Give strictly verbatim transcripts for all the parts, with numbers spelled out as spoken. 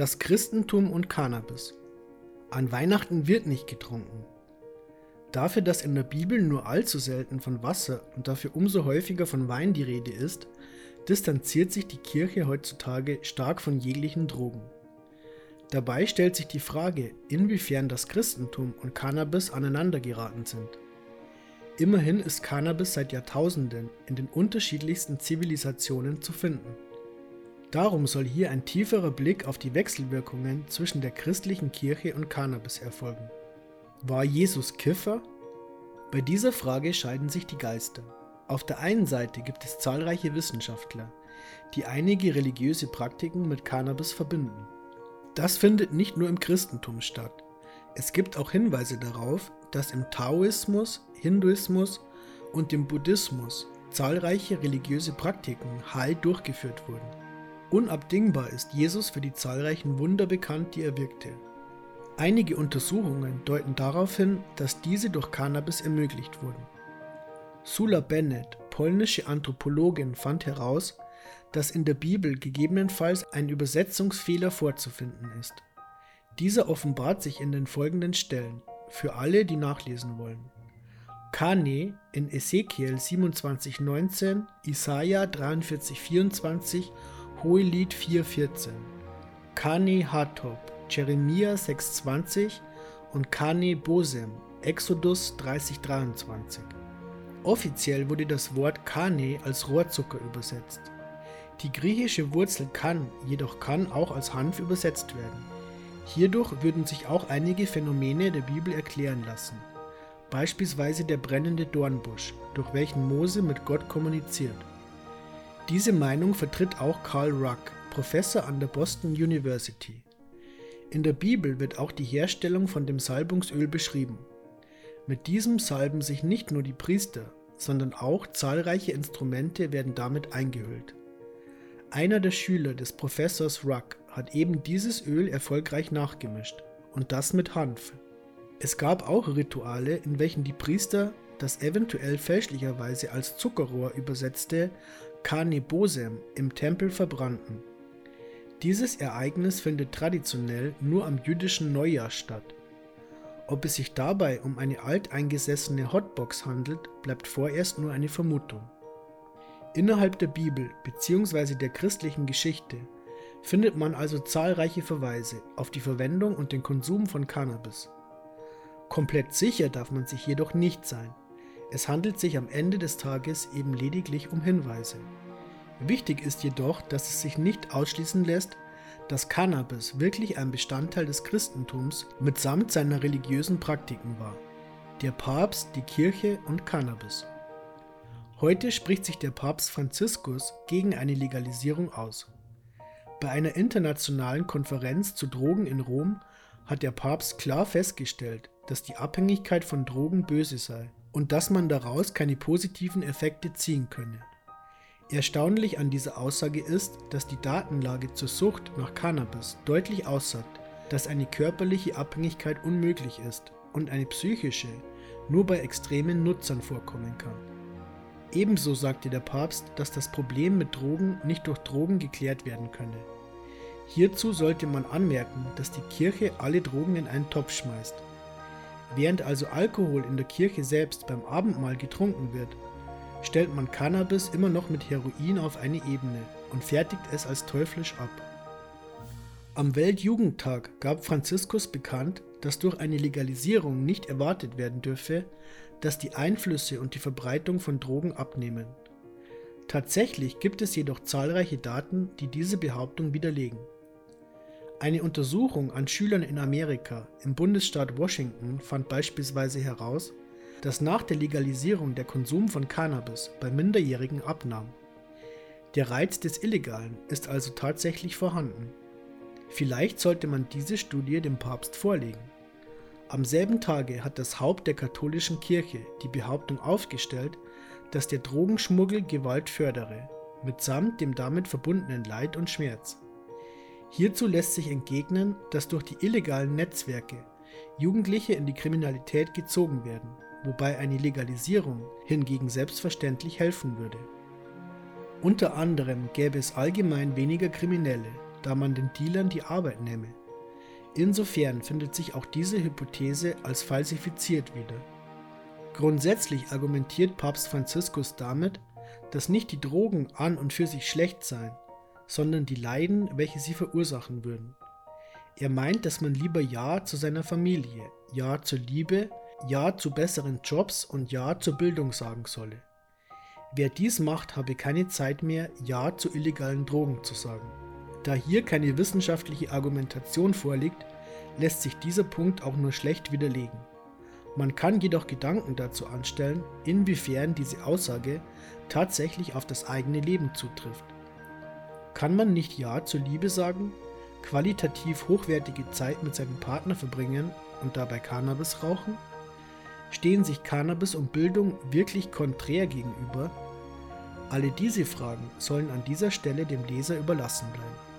Das Christentum und Cannabis. An Weihnachten wird nicht getrunken. Dafür, dass in der Bibel nur allzu selten von Wasser und dafür umso häufiger von Wein die Rede ist, distanziert sich die Kirche heutzutage stark von jeglichen Drogen. Dabei stellt sich die Frage, inwiefern das Christentum und Cannabis aneinandergeraten sind. Immerhin ist Cannabis seit Jahrtausenden in den unterschiedlichsten Zivilisationen zu finden. Darum soll hier ein tieferer Blick auf die Wechselwirkungen zwischen der christlichen Kirche und Cannabis erfolgen. War Jesus Kiffer? Bei dieser Frage scheiden sich die Geister. Auf der einen Seite gibt es zahlreiche Wissenschaftler, die einige religiöse Praktiken mit Cannabis verbinden. Das findet nicht nur im Christentum statt. Es gibt auch Hinweise darauf, dass im Taoismus, Hinduismus und dem Buddhismus zahlreiche religiöse Praktiken heil durchgeführt wurden. Unabdingbar ist Jesus für die zahlreichen Wunder bekannt, die er wirkte. Einige Untersuchungen deuten darauf hin, dass diese durch Cannabis ermöglicht wurden. Sula Bennett, polnische Anthropologin, fand heraus, dass in der Bibel gegebenenfalls ein Übersetzungsfehler vorzufinden ist. Dieser offenbart sich in den folgenden Stellen, für alle, die nachlesen wollen. Kane in Ezekiel siebenundzwanzig neunzehn, Jesaja dreiundvierzig vierundzwanzig, Hohelied vier vierzehn. Kane Hatop, Jeremia sechs zwanzig und Kane Bosem, Exodus dreißig dreiundzwanzig. Offiziell wurde das Wort Kane als Rohrzucker übersetzt. Die griechische Wurzel kan, jedoch kann auch als Hanf übersetzt werden. Hierdurch würden sich auch einige Phänomene der Bibel erklären lassen, beispielsweise der brennende Dornbusch, durch welchen Mose mit Gott kommuniziert. Diese Meinung vertritt auch Carl Ruck, Professor an der Boston University. In der Bibel wird auch die Herstellung von dem Salbungsöl beschrieben. Mit diesem salben sich nicht nur die Priester, sondern auch zahlreiche Instrumente werden damit eingehüllt. Einer der Schüler des Professors Ruck hat eben dieses Öl erfolgreich nachgemischt, und das mit Hanf. Es gab auch Rituale, in welchen die Priester das eventuell fälschlicherweise als Zuckerrohr übersetzte Kane Bosem im Tempel verbrannten. Dieses Ereignis findet traditionell nur am jüdischen Neujahr statt. Ob es sich dabei um eine alteingesessene Hotbox handelt, bleibt vorerst nur eine Vermutung. Innerhalb der Bibel bzw. der christlichen Geschichte findet man also zahlreiche Verweise auf die Verwendung und den Konsum von Cannabis. Komplett sicher darf man sich jedoch nicht sein. Es handelt sich am Ende des Tages eben lediglich um Hinweise. Wichtig ist jedoch, dass es sich nicht ausschließen lässt, dass Cannabis wirklich ein Bestandteil des Christentums mitsamt seiner religiösen Praktiken war. Der Papst, die Kirche und Cannabis. Heute spricht sich der Papst Franziskus gegen eine Legalisierung aus. Bei einer internationalen Konferenz zu Drogen in Rom hat der Papst klar festgestellt, dass die Abhängigkeit von Drogen böse sei und dass man daraus keine positiven Effekte ziehen könne. Erstaunlich an dieser Aussage ist, dass die Datenlage zur Sucht nach Cannabis deutlich aussagt, dass eine körperliche Abhängigkeit unmöglich ist und eine psychische nur bei extremen Nutzern vorkommen kann. Ebenso sagte der Papst, dass das Problem mit Drogen nicht durch Drogen geklärt werden könne. Hierzu sollte man anmerken, dass die Kirche alle Drogen in einen Topf schmeißt. Während also Alkohol in der Kirche selbst beim Abendmahl getrunken wird, stellt man Cannabis immer noch mit Heroin auf eine Ebene und fertigt es als teuflisch ab. Am Weltjugendtag gab Franziskus bekannt, dass durch eine Legalisierung nicht erwartet werden dürfe, dass die Einflüsse und die Verbreitung von Drogen abnehmen. Tatsächlich gibt es jedoch zahlreiche Daten, die diese Behauptung widerlegen. Eine Untersuchung an Schülern in Amerika im Bundesstaat Washington fand beispielsweise heraus, dass nach der Legalisierung der Konsum von Cannabis bei Minderjährigen abnahm. Der Reiz des Illegalen ist also tatsächlich vorhanden. Vielleicht sollte man diese Studie dem Papst vorlegen. Am selben Tage hat das Haupt der katholischen Kirche die Behauptung aufgestellt, dass der Drogenschmuggel Gewalt fördere, mitsamt dem damit verbundenen Leid und Schmerz. Hierzu lässt sich entgegnen, dass durch die illegalen Netzwerke Jugendliche in die Kriminalität gezogen werden, wobei eine Legalisierung hingegen selbstverständlich helfen würde. Unter anderem gäbe es allgemein weniger Kriminelle, da man den Dealern die Arbeit nehme. Insofern findet sich auch diese Hypothese als falsifiziert wieder. Grundsätzlich argumentiert Papst Franziskus damit, dass nicht die Drogen an und für sich schlecht seien, sondern die Leiden, welche sie verursachen würden. Er meint, dass man lieber Ja zu seiner Familie, Ja zur Liebe, Ja zu besseren Jobs und Ja zur Bildung sagen solle. Wer dies macht, habe keine Zeit mehr, Ja zu illegalen Drogen zu sagen. Da hier keine wissenschaftliche Argumentation vorliegt, lässt sich dieser Punkt auch nur schlecht widerlegen. Man kann jedoch Gedanken dazu anstellen, inwiefern diese Aussage tatsächlich auf das eigene Leben zutrifft. Kann man nicht Ja zur Liebe sagen, qualitativ hochwertige Zeit mit seinem Partner verbringen und dabei Cannabis rauchen? Stehen sich Cannabis und Bildung wirklich konträr gegenüber? Alle diese Fragen sollen an dieser Stelle dem Leser überlassen bleiben.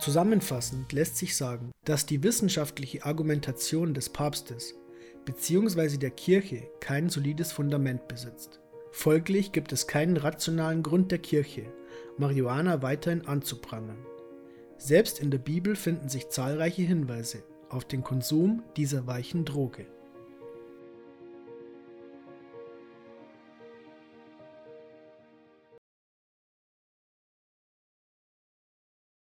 Zusammenfassend lässt sich sagen, dass die wissenschaftliche Argumentation des Papstes bzw. der Kirche kein solides Fundament besitzt. Folglich gibt es keinen rationalen Grund der Kirche, Marihuana weiterhin anzuprangern. Selbst in der Bibel finden sich zahlreiche Hinweise auf den Konsum dieser weichen Droge.